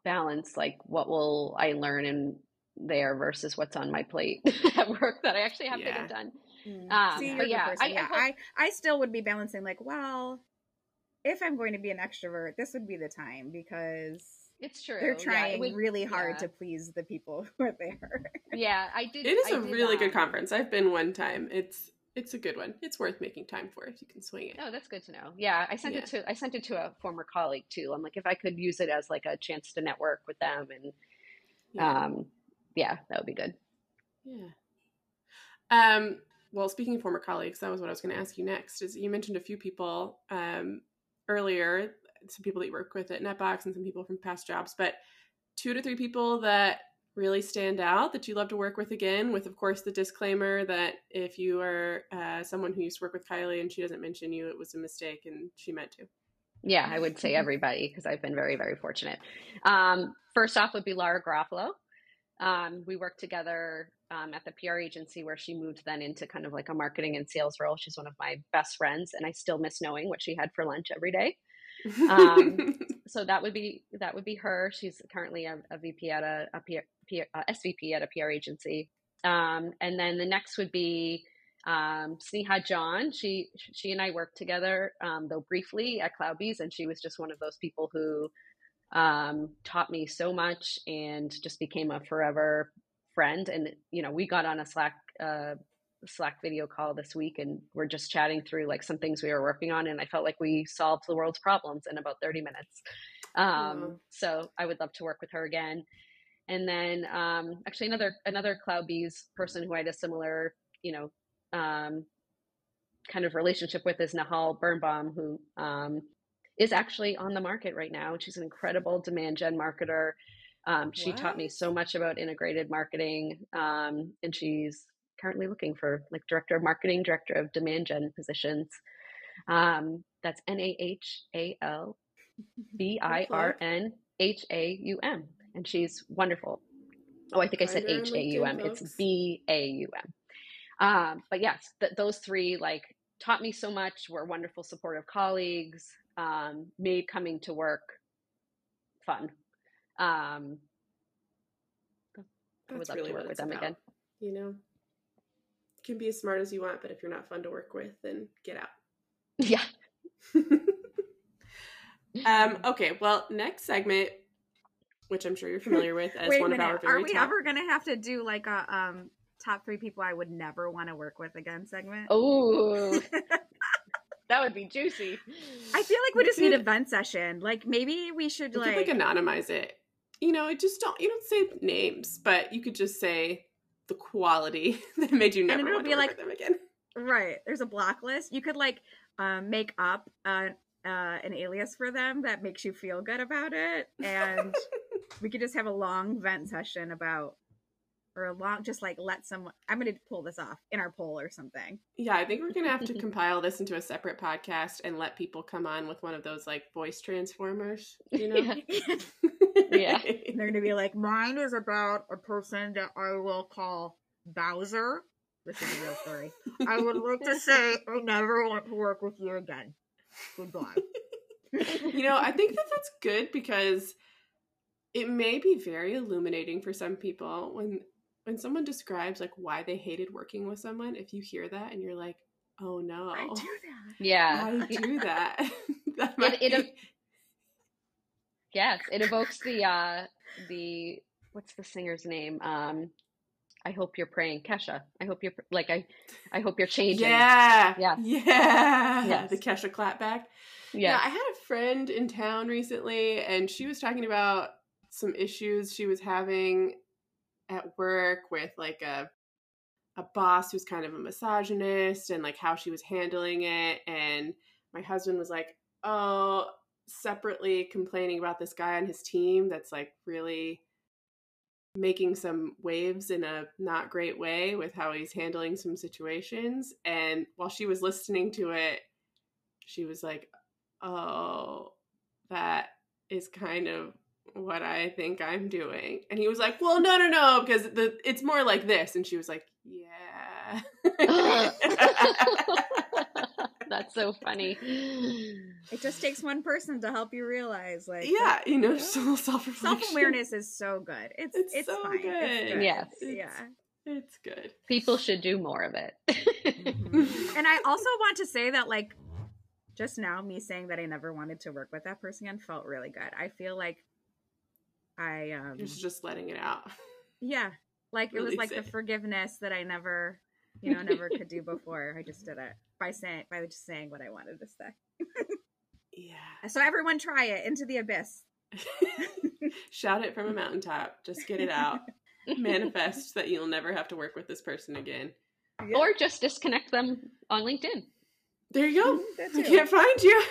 balance what will I learn in there versus what's on my plate at work that I actually have to get done. See, but yeah, I still would be balancing if I'm going to be an extrovert, this would be the time because it's true. They're trying really hard to please the people who are there. Yeah, I did. It is a really good conference. I've been one time. It's a good one. It's worth making time for if you can swing it. Oh, that's good to know. Yeah. I sent it to a former colleague too. I'm if I could use it as a chance to network with them and, that would be good. Yeah. Well, speaking of former colleagues, that was what I was going to ask you next is you mentioned a few people earlier, some people that you work with at Netbox and some people from past jobs, but 2 to 3 people that really stand out that you love to work with again, with, of course, the disclaimer that if you are someone who used to work with Kiley and she doesn't mention you, it was a mistake and she meant to. Yeah, I would say everybody because I've been very, very fortunate. First off would be Lara Garofalo. We worked together at the PR agency where she moved then into kind of a marketing and sales role. She's one of my best friends and I still miss knowing what she had for lunch every day. So that would be her. She's currently a VP at a SVP at a PR agency. And then the next would be Sneha John. She and I worked together, though briefly at CloudBees, and she was just one of those people who taught me so much and just became a forever friend. And, we got on a Slack video call this week and we're just chatting through some things we were working on. And I felt like we solved the world's problems in about 30 minutes. So I would love to work with her again. And then, actually another CloudBees person who I had a similar, kind of relationship with is Nahal Birnbaum, who, is actually on the market right now. She's an incredible demand gen marketer. She taught me so much about integrated marketing. And she's currently looking for director of marketing, director of demand gen positions. That's NahalBirnbaum. And she's wonderful. Oh, I think I said HAUM. It's BAUM. But yes, those three taught me so much, were wonderful supportive colleagues, made coming to work fun. I would love really to work with them again. You know, can be as smart as you want, but if you're not fun to work with, then get out. Yeah. Okay. Well, next segment, which I'm sure you're familiar with as one of our very top. Are we ever going to have to do like a top 3 people I would never want to work with again segment? Oh, that would be juicy. I feel like we just need a vent session. Like maybe we should could anonymize it. You know, it just don't, you don't say names, but you could just say the quality that made you never want to work with them again. Right. There's a block list. You could like make up an alias for them that makes you feel good about it. And we could just have a long vent session about, or a long, just like let someone, I'm going to pull this off in our poll or something. Yeah, I think we're going to have to compile this into a separate podcast and let people come on with one of those like voice transformers, you know? Yeah. Yeah. And they're going to be like, mine is about a person that I will call Bowser. This is a real story. I would like to say I never want to work with you again. Goodbye. You know, I think that that's good because it may be very illuminating for some people when someone describes like why they hated working with someone, if you hear that and you're like, oh no, I do that. Yeah, I do that. That might yes, it evokes the what's the singer's name? I hope you're praying, Kesha. I hope you're like I hope you're changing. Yeah, yeah, yeah. Yes. The Kesha clapback. Yeah. Yeah, I had a friend in town recently, and she was talking about some issues she was having at work with like a boss who's kind of a misogynist and like how she was handling it. And my husband was like, oh, separately complaining about this guy on his team that's like really making some waves in a not great way with how he's handling some situations. And while she was listening to it, she was like, oh, that is kind of what I think I'm doing. And he was like, well, no, because it's more like this. And she was like, yeah. That's so funny. It just takes one person to help you realize, like, yeah, you know, self-awareness is so good. It's so fine. Good. It's good. Yes. It's good. People should do more of it. Mm-hmm. And I also want to say that, like, just now, me saying that I never wanted to work with that person again felt really good. I feel like I just letting it out. Yeah, like really it was like the forgiveness that I never, you know, never could do before. I just did it by just saying what I wanted to say. Yeah. So everyone, try it into the abyss. Shout it from a mountaintop. Just get it out. Manifest that you'll never have to work with this person again. Yeah. Or just disconnect them on LinkedIn. There you go. I can't find you.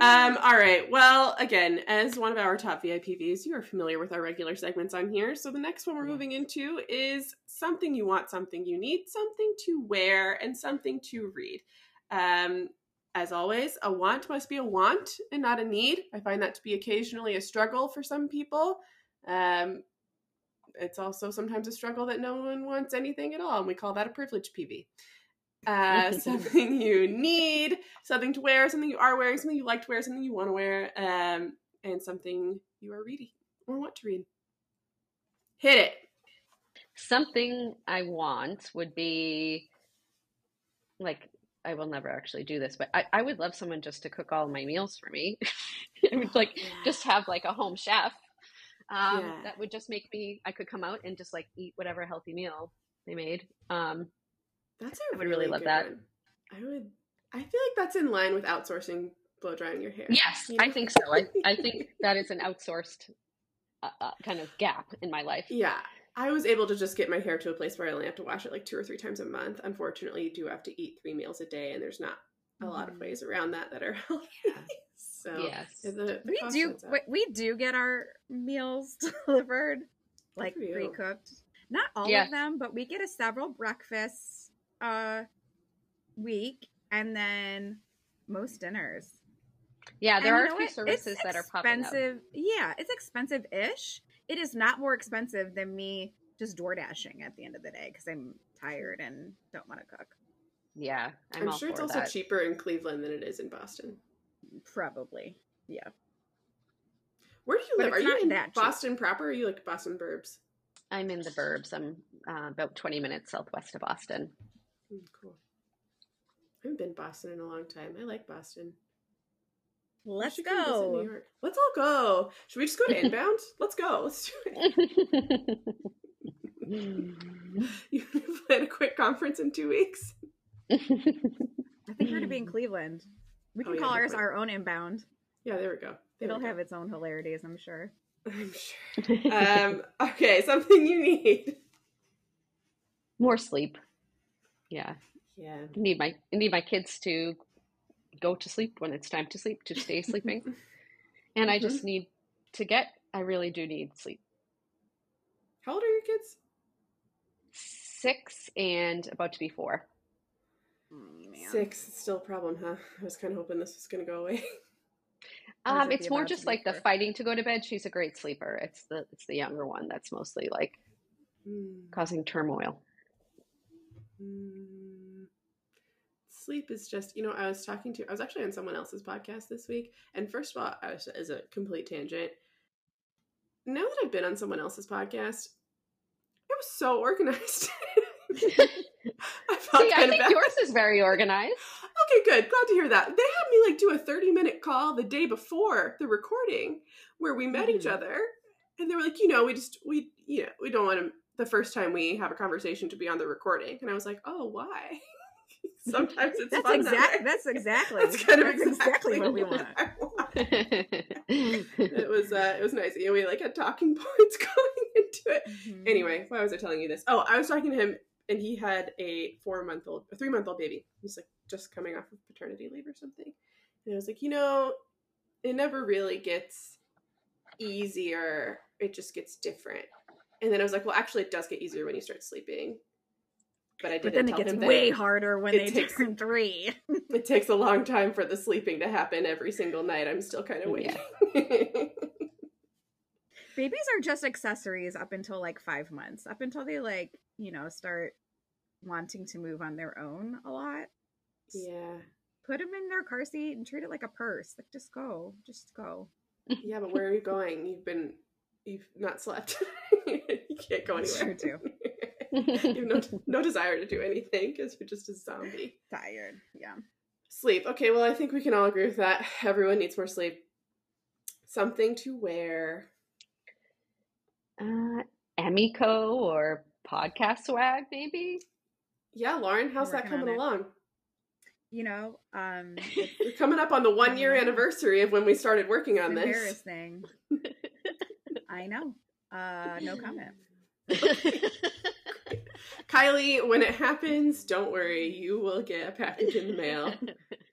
All right. Well, again, as one of our top VIPVs, you are familiar with our regular segments on here. So the next one we're moving into is something you want, something you need, something to wear, and something to read. As always, a want must be a want and not a need. I find that to be occasionally a struggle for some people. It's also sometimes a struggle that no one wants anything at all, and we call that a privilege PV. Something you need, something to wear, something you are wearing, something you like to wear, something you want to wear, and something you are reading or want to read. Hit it. Something I want would be, like, I will never actually do this, but I would love someone just to cook all my meals for me. I would just have like a home chef. That would just make me, I could come out and just like eat whatever healthy meal they made. I would really love that. One. I feel like that's in line with outsourcing blow drying your hair. Yes, you know? I think so. I think that is an outsourced kind of gap in my life. Yeah. I was able to just get my hair to a place where I only have to wash it like 2 or 3 times a month. Unfortunately, you do have to eat 3 meals a day, and there's not a lot of ways around that are healthy. Yeah. So yes. We do get our meals delivered, like pre-cooked. Not all of them, but we get a several breakfasts week, and then most dinners. Yeah, there are a few services that are popping up. Yeah, it's expensive-ish. It is not more expensive than me just door dashing at the end of the day because I'm tired and don't want to cook. Yeah, I'm sure it's also cheaper in Cleveland than it is in Boston. Probably. Yeah. Where do you live? Are you in Boston proper, or are you like Boston burbs? I'm in the burbs. I'm about 20 minutes southwest of Boston. Cool. I haven't been to Boston in a long time. I like Boston. Let's go. New York. Let's all go. Should we just go to Inbound? Let's go. Let's do it. You plan a quick conference in 2 weeks? I think we're to be in Cleveland. We can call ours our own Inbound. Yeah, there we go. It'll have its own hilarities, I'm sure. I'm sure. Okay, something you need. More sleep. Yeah. Yeah. I need my kids to go to sleep when it's time to sleep, to stay sleeping. And I just need to I really do need sleep. How old are your kids? 6 and about to be 4. Oh, man. 6 is still a problem, huh? I was kind of hoping this was going to go away. It's more just like the fighting to go to bed. She's a great sleeper. It's the younger one that's mostly like causing turmoil. Sleep is just, I was actually on someone else's podcast this week. And first of all, as a complete tangent, now that I've been on someone else's podcast, it was so organized. I think yours is very organized. Okay, good. Glad to hear that. They had me do a 30-minute call the day before the recording where we met each other. And they were like, we don't want to, the first time we have a conversation to be on the recording. And I was like, oh, why? Sometimes it's fun. That's exactly what we want. It was nice. We had talking points going into it. Anyway, why was I telling you this? Oh, I was talking to him and he had a 3-month-old baby. He's just coming off of paternity leave or something. And I was like, it never really gets easier. It just gets different. And then I was like, well, actually it does get easier when you start sleeping. But then it gets way harder when they turn 3. It takes a long time for the sleeping to happen every single night. I'm still kind of waiting. Yeah. Babies are just accessories up until 5 months, up until they start wanting to move on their own a lot. Yeah. Put them in their car seat and treat it like a purse. Just go. Yeah, but where are you going? You've not slept. You can't go anywhere. Sure do. You have no desire to do anything because you're just a zombie. Tired, yeah. Sleep. Okay, well, I think we can all agree with that. Everyone needs more sleep. Something to wear. Amico or podcast swag, maybe? Yeah, Lauren, how's that coming along? We're coming up on the 1-year anniversary of when we started working on this. Embarrassing. I know. No comment. Kiley, when it happens, don't worry. You will get a package in the mail.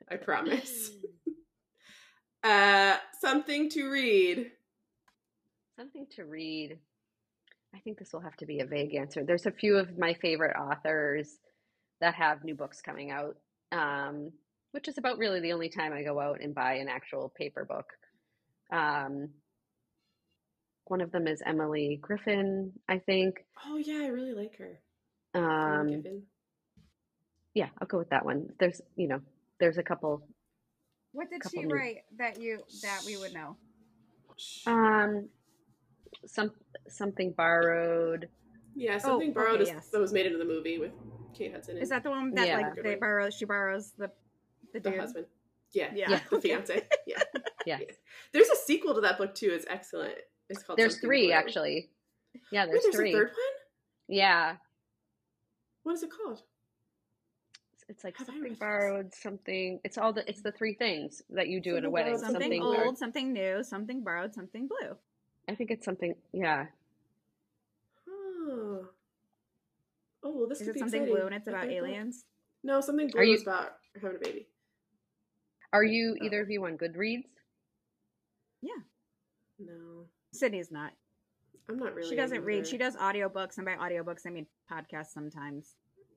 I promise. Something to read. Something to read. I think this will have to be a vague answer. There's a few of my favorite authors that have new books coming out, which is about really the only time I go out and buy an actual paper book. One of them is Emily Griffin, I think. Oh, yeah. I really like her. Yeah, I'll go with that one. There's a couple. What did she write that we would know? Something Borrowed. Yeah, Something Borrowed that was made into the movie with Kate Hudson. Is that the one that she borrows the husband? Yeah. The fiance. Yeah. There's a sequel to that book too. It's excellent. It's called. There's 3 borrowed. Actually. Yeah, there's 3. A third one? Yeah. What is it called? It's Something Borrowed, Something. It's all the 3 things that you do at a wedding. Something old, borrowed. Something new, something borrowed, something blue. I think it's something, yeah. Huh. Oh, well, this is could it be something exciting. Blue and it's about aliens? No, Something Blue is about having a baby. Are you either of you on Goodreads? Yeah. No. Sydney's not. I'm not really. She doesn't read. She does audiobooks, and by audiobooks I mean podcasts sometimes.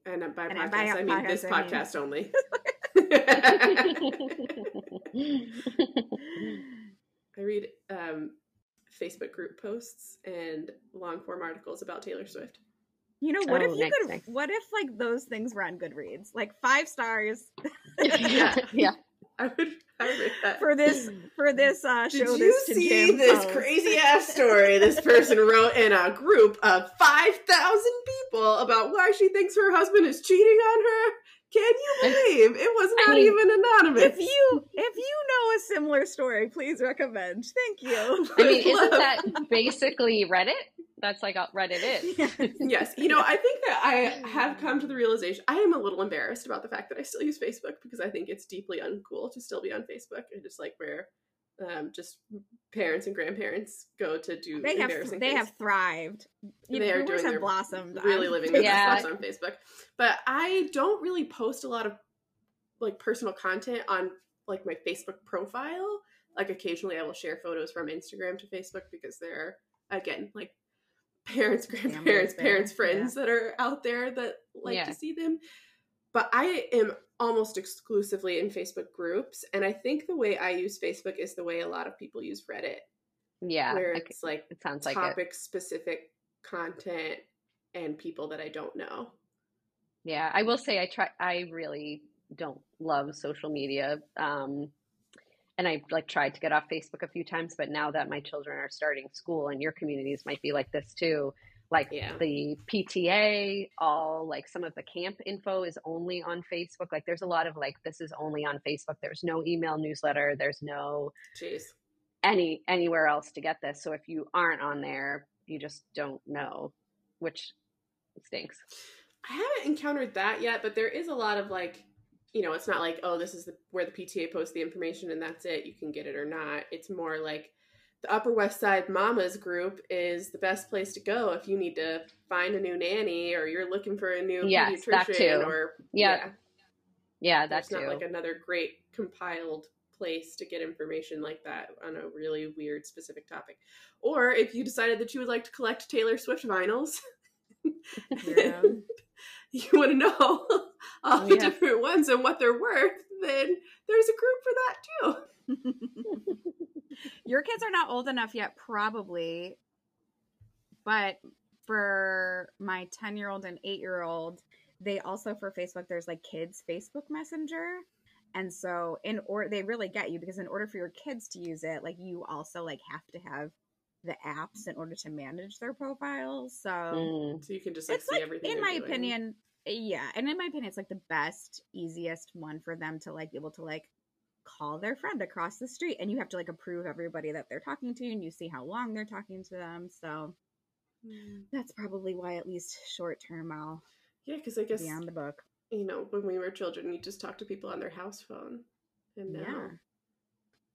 And by podcasts I mean this podcast only. I read Facebook group posts and long form articles about Taylor Swift. What if those things were on Goodreads? 5 stars. Yeah. I would that. For this show. Did you see this crazy ass story this person wrote in a group of 5,000 people about why she thinks her husband is cheating on her? Can you believe it was not even anonymous? If you know a similar story, please recommend. Thank you. I mean, isn't that basically Reddit? That's like all Reddit is. Yeah. Yes. You know, I think that I have come to the realization, I am a little embarrassed about the fact that I still use Facebook, because I think it's deeply uncool to still be on Facebook, and just like where just parents and grandparents go to do embarrassing things. They have thrived. They are doing their blossomed. Really living their best lives on Facebook. But I don't really post a lot of like personal content on like my Facebook profile. Like occasionally I will share photos from Instagram to Facebook, because they're, again, like parents, grandparents, parents, friends that are out there that like to see them. But I am almost exclusively in Facebook groups. And I think the way I use Facebook is the way a lot of people use Reddit. Yeah. Where it's like it sounds topic-specific content and people that I don't know. Yeah. I will say I really don't love social media. And I like tried to get off Facebook a few times, but now that my children are starting school, and your communities might be like this too, like the PTA, all like some of the camp info is only on Facebook. Like there's a lot of like, this is only on Facebook. There's no email newsletter. There's no anywhere else to get this. So if you aren't on there, you just don't know, which stinks. I haven't encountered that yet, but there is a lot of like, you know, it's not like, oh, this is where the PTA posts the information and that's it. You can get it or not. It's more like the Upper West Side Mamas group is the best place to go if you need to find a new nanny or you're looking for a new pediatrician or that's not like another great compiled place to get information like that on a really weird specific topic. Or if you decided that you would like to collect Taylor Swift vinyls, you want to know all the different ones and what they're worth, then there's a group for that too. Your kids are not old enough yet, probably. But for my 10-year-old and 8-year-old, they also, for Facebook, there's like kids Facebook Messenger. And so they really get you, because in order for your kids to use it, like you also like have to have the apps in order to manage their profiles. So, so you can just like, see everything. In my opinion, and in my opinion, it's like the best, easiest one for them to like be able to like call their friend across the street, and you have to like approve everybody that they're talking to, and you see how long they're talking to them. So that's probably why, at least short term, I'll because I guess beyond the book. You know, when we were children, you just talked to people on their house phone, and now,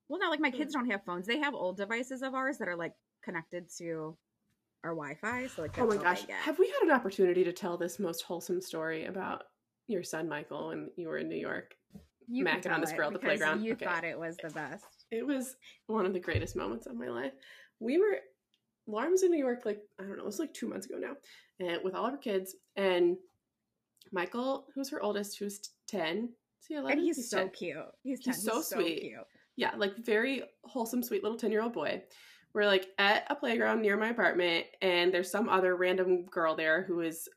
well, now like my kids don't have phones; they have old devices of ours that are like connected to our Wi-Fi. So like, oh my gosh, have we had an opportunity to tell this most wholesome story about your son Michael when you were in New York? You macking on this girl at the playground. You thought it was the best. It was one of the greatest moments of my life. Lauren was in New York, like, I don't know, it was like 2 months ago now, and with all of her kids, and Michael, who's her oldest, who's 10. See, 11, and he's so 10. Cute. He's 10. He's so sweet. Cute. Yeah, like very wholesome, sweet little 10-year-old boy. We're like at a playground near my apartment, and there's some other random girl there who is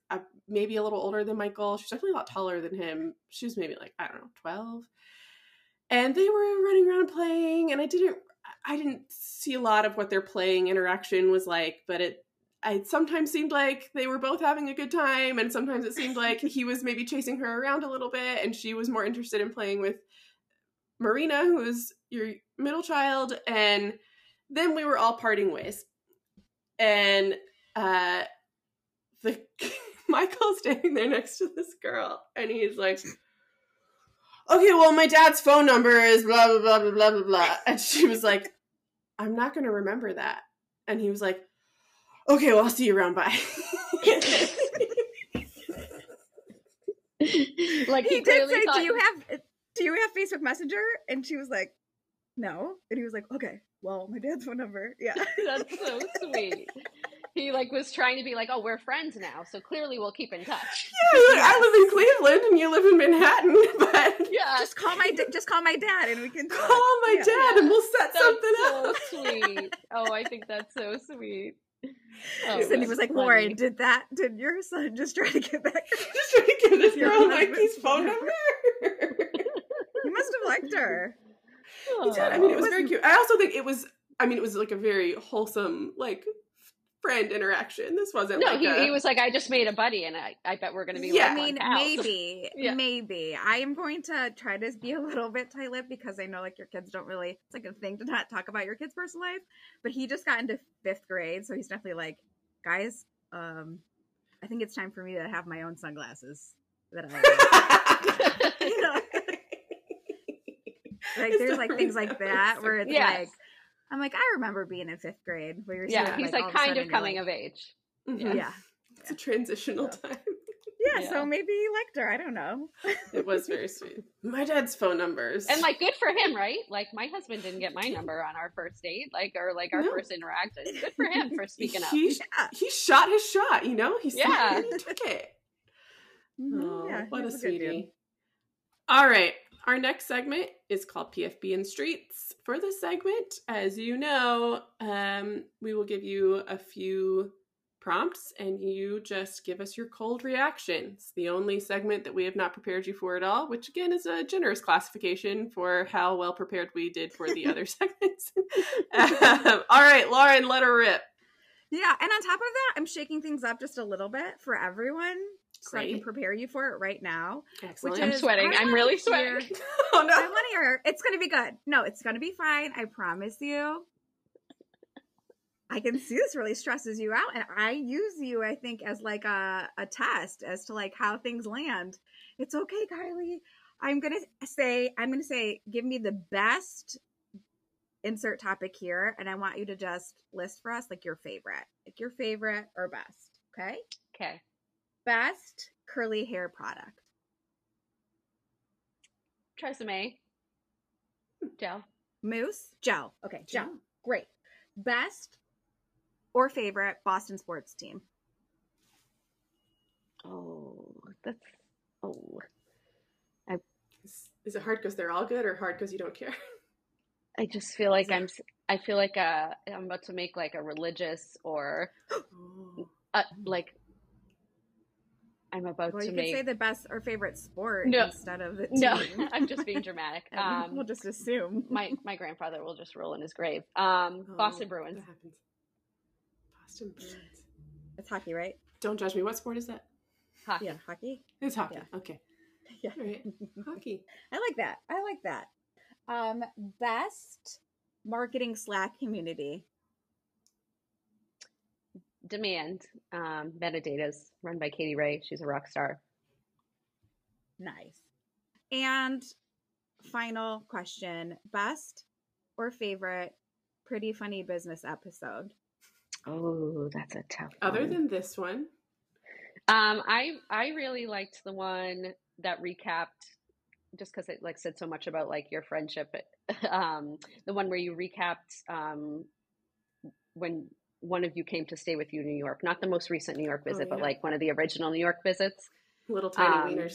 maybe a little older than Michael. She's definitely a lot taller than him. She was maybe like, I don't know, 12. And they were running around playing, and I didn't see a lot of what their playing interaction was like, but it sometimes seemed like they were both having a good time, and sometimes it seemed like he was maybe chasing her around a little bit, and she was more interested in playing with Marina, who is your middle child, and then we were all parting ways. And Michael's standing there next to this girl, and he's like, okay, well, my dad's phone number is blah, blah, blah, blah, blah, blah, blah. And she was like, I'm not going to remember that. And he was like, okay, well, I'll see you around, bye. Like he did say, do you have Facebook Messenger? And she was like, no. And he was like, okay, well, my dad's phone number. Yeah. That's so sweet. He like was trying to be like, oh, we're friends now, so clearly we'll keep in touch. Yeah, look, I live in Cleveland and you live in Manhattan, but just call my dad and we can talk. Call my dad and we'll set something up. So sweet. Oh, I think that's so sweet. Oh, Sydney was like, Lauren, did your son just try to get this girl Mikey's phone number? must have liked her. He did. I mean, it was very cute. I also think it was, I mean, it was like a very wholesome, like, friend interaction. This wasn't he was like, I just made a buddy and I bet we're going to be like, I mean, maybe, maybe. I am going to try to be a little bit tight-lipped because I know, like, your kids don't really, it's like a thing to not talk about your kids' personal life, but he just got into 5th grade. So he's definitely like, guys, I think it's time for me to have my own sunglasses that I you know, like there's like things like that where it's like, I'm like, I remember being in 5th grade where you're he's like kind of coming of age. It's a transitional time. So maybe he liked her. I don't know. It was very sweet. My dad's phone numbers. And like, good for him, right? Like my husband didn't get my number on our first date, like, or like our first interaction. Good for him for speaking up. He shot his shot, you know? He said he took it. Oh, what a sweetie. All right. Our next segment is called PFB and Streets. For this segment, as you know, we will give you a few prompts and you just give us your cold reactions. The only segment that we have not prepared you for at all, which again is a generous classification for how well prepared we did for the other segments. All right, Lauren, let her rip. Yeah, and on top of that, I'm shaking things up just a little bit for everyone. So I can prepare you for it right now. Excellent. I'm sweating. I'm really sweating. Oh, no. I want to hear. It's going to be good. No, it's going to be fine. I promise you. I can see this really stresses you out. And I use you, I think, as like a test as to like how things land. It's okay, Kiley. I'm going to say, give me the best insert topic here. And I want you to just list for us like your favorite or best. Okay. Okay. Best curly hair product. Tresemmé. Gel. Mousse. Gel. Okay. Gel. Great. Best or favorite Boston sports team. Is it hard because they're all good or hard because you don't care? I just feel like I'm about to make like a religious or like. I'm about to make. You can say the best or favorite sport instead of the team. No, I'm just being dramatic. We'll just assume. My grandfather will just roll in his grave. Boston Bruins. That happens. Boston Bruins. It's hockey, right? Don't judge me. What sport is that? Hockey. Yeah, hockey. It's hockey. Yeah. Okay. Yeah. All right. Hockey. I like that. Best marketing Slack community. Demand metadata's run by Katie Ray. She's a rock star. Nice. And final question, best or favorite Pretty Funny Business episode? Oh, that's a tough one. Other than this one. I really liked the one that recapped just because it like said so much about like your friendship. The one where you recapped when one of you came to stay with you in New York, not the most recent New York visit, but like one of the original New York visits. Little tiny wieners.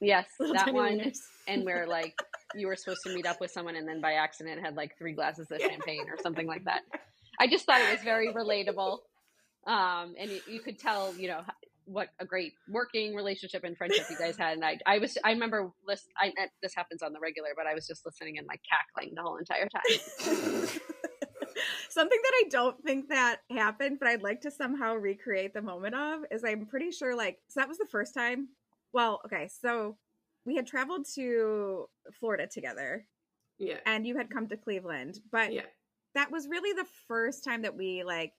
Yes, little that one. Wieners. And where like you were supposed to meet up with someone and then by accident had like 3 glasses of champagne or something like that. I just thought it was very relatable. And you could tell, you know, what a great working relationship and friendship you guys had. And I remember this happens on the regular, but I was just listening and like cackling the whole entire time. Something that I don't think that happened, but I'd like to somehow recreate the moment of is I'm pretty sure like, so that was the first time. Well, okay. So we had traveled to Florida together. Yeah. And you had come to Cleveland, but that was really the first time that we like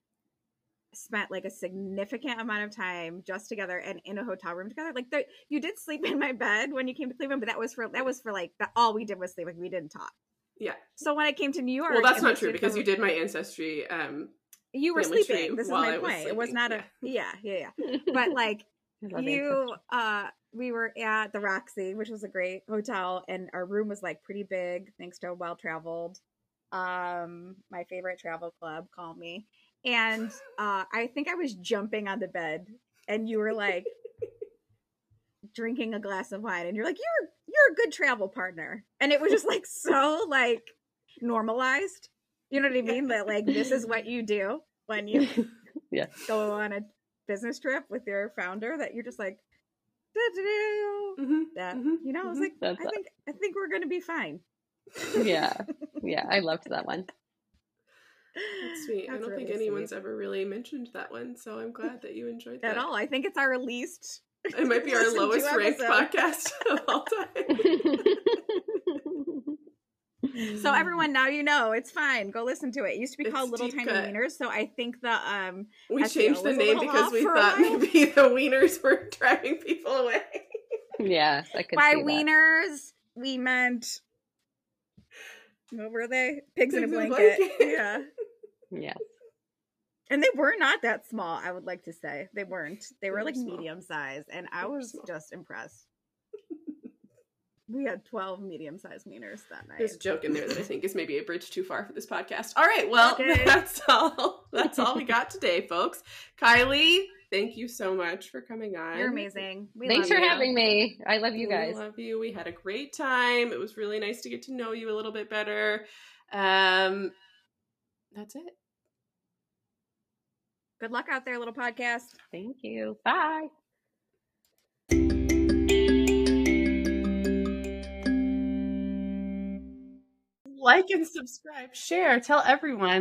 spent like a significant amount of time just together and in a hotel room together. Like you did sleep in my bed when you came to Cleveland, but that was for like all we did was sleep. Like we didn't talk. Yeah. So when I came to New York, well, that's not true because you did my ancestry. You were sleeping. This is my point. It was not yeah. But like we were at the Roxy, which was a great hotel, and our room was like pretty big, thanks to Well Traveled, my favorite travel club. Call me, and I think I was jumping on the bed, and you were like drinking a glass of wine, and you're like you're a good travel partner, and it was just like so like normalized, you know what I mean, that like this is what you do when you go on a business trip with your founder, that you're just like that, you know, I was like, I think we're going to be fine. Yeah. Yeah. I loved that one. That's sweet. That's I don't really think anyone's ever really mentioned that one. So I'm glad that you enjoyed that. At all. I think it's our least. It might be our lowest ranked podcast of all time. So everyone, now you know, it's fine. Go listen to it. It used to be called Little Tiny Wieners. So I think the we changed the name because we thought maybe the wieners were driving people away. Yeah, I could. By wieners, we meant, what were they? Pigs in a blanket. Yeah. Yeah. And they were not that small, I would like to say. They weren't. They were like small. Medium size. And I was just impressed. We had 12 medium-sized wieners that night. There's a joke in there that I think is maybe a bridge too far for this podcast. All right. Well, okay. That's all. That's all we got today, folks. Kiley, thank you so much for coming on. You're amazing. Thanks for having me. I love you guys. We love you. We had a great time. It was really nice to get to know you a little bit better. That's it. Good luck out there, little podcast. Thank you. Bye. Like and subscribe, share, tell everyone.